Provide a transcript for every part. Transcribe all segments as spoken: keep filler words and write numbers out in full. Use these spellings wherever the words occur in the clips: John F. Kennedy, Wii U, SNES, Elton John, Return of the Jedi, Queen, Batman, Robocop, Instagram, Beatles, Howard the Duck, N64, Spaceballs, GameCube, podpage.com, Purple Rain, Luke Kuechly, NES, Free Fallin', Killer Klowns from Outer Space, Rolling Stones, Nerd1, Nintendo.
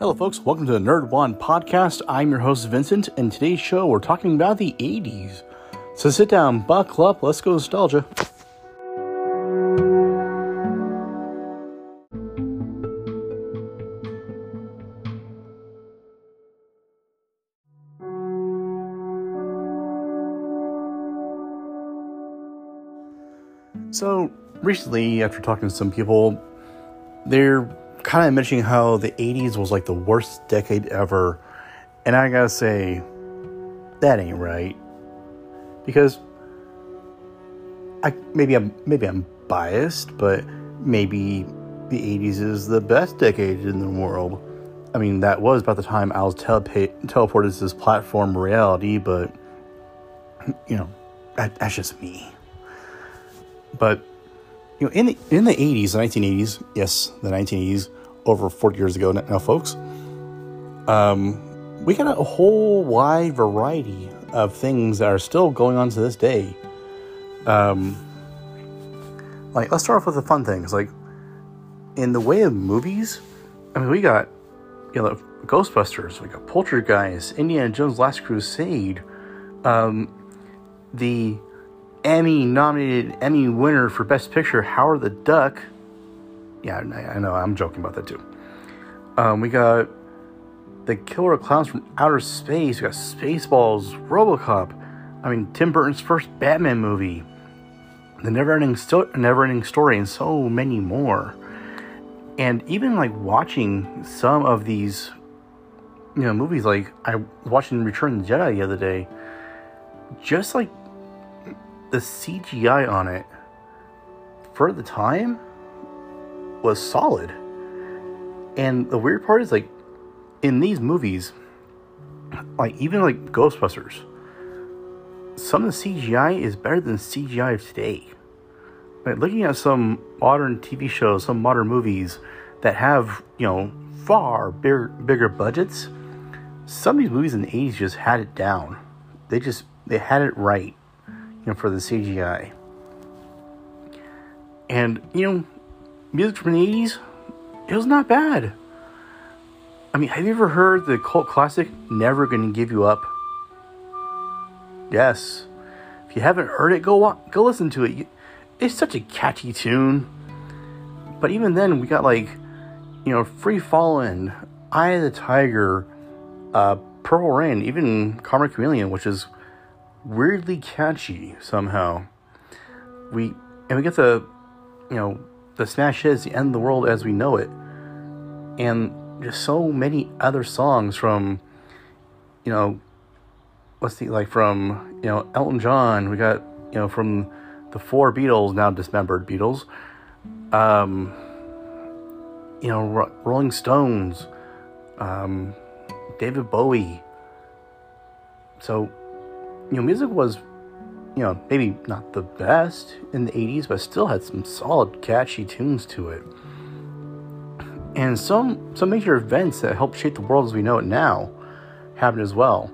Hello folks, welcome to the Nerd one podcast. I'm your host Vincent, and today's show we're talking about the eighties. So sit down, buckle up, let's go nostalgia. So recently, after talking to some people, they're kind of mentioning how the eighties was like the worst decade ever, and I gotta say, that ain't right. Because I maybe I'm maybe I'm biased, but maybe the eighties is the best decade in the world. I mean, that was about the time I was telepa- teleported to this platform reality, but you know, that, that's just me. But you know, in the in the eighties, the nineteen eighties, yes, the nineteen eighties, over forty years ago now, folks, um, we got a whole wide variety of things that are still going on to this day. Um, like, let's start off with the fun things. Like, in the way of movies, I mean, we got, you know, Ghostbusters, we got Poltergeist, Indiana Jones' Last Crusade, um, the Emmy-nominated Emmy winner for Best Picture, Howard the Duck. Yeah, I know, I'm joking about that too. Um, we got the Killer Klowns from Outer Space. We got Spaceballs, Robocop. I mean, Tim Burton's first Batman movie. The Never-Ending Sto- Never-Ending Story, and so many more. And even, like, watching some of these, you know, movies. Like, I was watching Return of the Jedi the other day. Just, like, the C G I on it for the time was solid. And the weird part is, like, in these movies, like, even like Ghostbusters, some of the C G I is better than C G I of today. Like, looking at some modern T V shows, some modern movies that have, you know, far bigger, bigger budgets, some of these movies in the eighties just had it down. They just, they had it right, you know, for the C G I. And, you know, music from the eighties, it was not bad. I mean, have you ever heard the cult classic, Never Gonna Give You Up? Yes. If you haven't heard it, go go listen to it. It's such a catchy tune. But even then, we got, like, you know, Free Fallin', Eye of the Tiger, uh, Purple Rain, even Karma Chameleon, which is weirdly catchy somehow. We and we get the, you know, the smash hits, the End of the World as We Know It, and just so many other songs from, you know, what's the like from you know Elton John. We got, you know, from the four Beatles, now dismembered Beatles, um, you know, Ro- Rolling Stones, um, David Bowie. So, you know, music was, you know, maybe not the best in the eighties, but still had some solid, catchy tunes to it. And some some major events that helped shape the world as we know it now happened as well.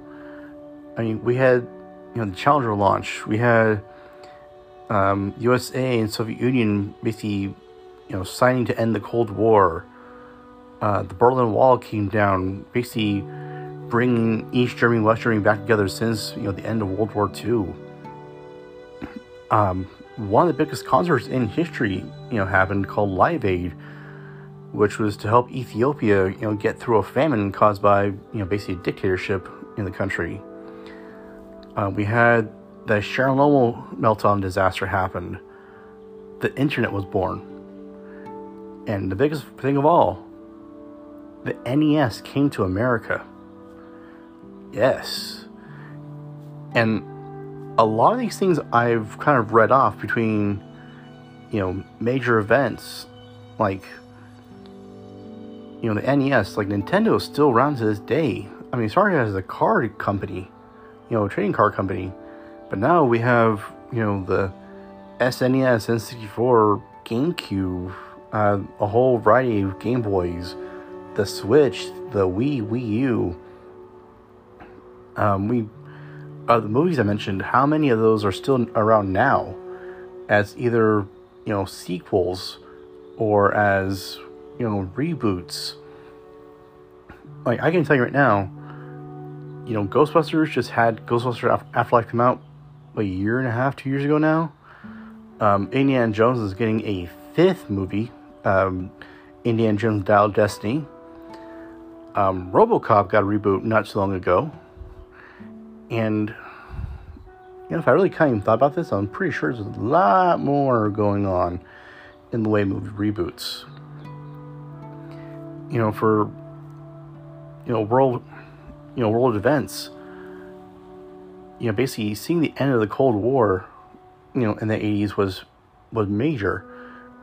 I mean, we had, you know, the Challenger launch. We had um, U S A and Soviet Union basically, you know, signing to end the Cold War. Uh, the Berlin Wall came down, basically bringing East Germany and West Germany back together since, you know, the end of World War Two. Um, one of the biggest concerts in history, you know, happened, called Live Aid, which was to help Ethiopia, you know, get through a famine caused by, you know, basically a dictatorship in the country. Uh, we had the Chernobyl meltdown disaster happen. The internet was born. And the biggest thing of all, the N E S came to America. Yes. And a lot of these things I've kind of read off between, you know, major events, like, you know, the N E S, like, Nintendo is still around to this day. I mean, it started as a card company, you know, a trading card company, but now we have, you know, the S N E S, N sixty-four, GameCube, uh, a whole variety of Game Boys, the Switch, the Wii, Wii U. Um, we, uh, the movies I mentioned, how many of those are still around now as either, you know, sequels or as, you know, reboots? like, I can tell you right now, you know, Ghostbusters just had Ghostbusters Afterlife come out a year and a half, two years ago now. Um, Indiana Jones is getting a fifth movie, um, Indiana Jones Dial of Destiny. Um, Robocop got a reboot not so long ago. And, you know, if I really kind of thought about this, I'm pretty sure there's a lot more going on in the way movie reboots. You know, for, you know, world, you know, world events, you know, basically seeing the end of the Cold War, you know, in the eighties was, was major.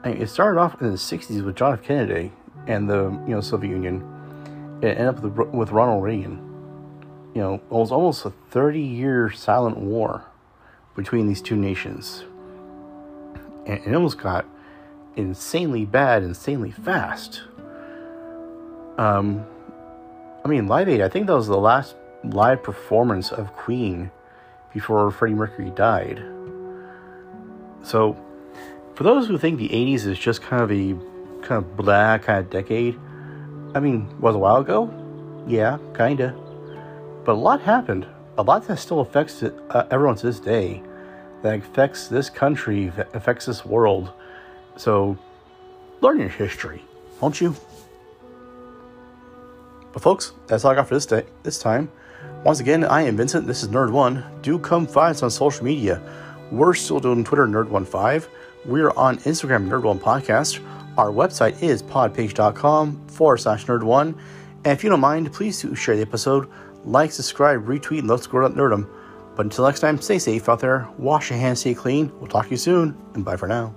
I mean, it started off in the sixties with John F. Kennedy and the, you know, Soviet Union. It ended up with, with Ronald Reagan. You know, it was almost a thirty-year silent war between these two nations. And it almost got insanely bad, insanely fast. Um, I mean, Live Aid, I think that was the last live performance of Queen before Freddie Mercury died. So, for those who think the eighties is just kind of a kind of blah kind of decade, I mean, was it a while ago? Yeah, kinda. But a lot happened. A lot that still affects uh, everyone to this day. That affects this country, that affects this world. So, learn your history, won't you? But folks, that's all I got for this day, this time. Once again, I am Vincent. This is Nerd one. Do come find us on social media. We're still doing Twitter, Nerd one five. We're on Instagram, Nerd one Podcast. Our website is podpage.com forward slash Nerd1. And if you don't mind, please do share the episode. Like, subscribe, retweet, and let's go to Nerdum. But until next time, stay safe out there. Wash your hands, stay clean. We'll talk to you soon, and bye for now.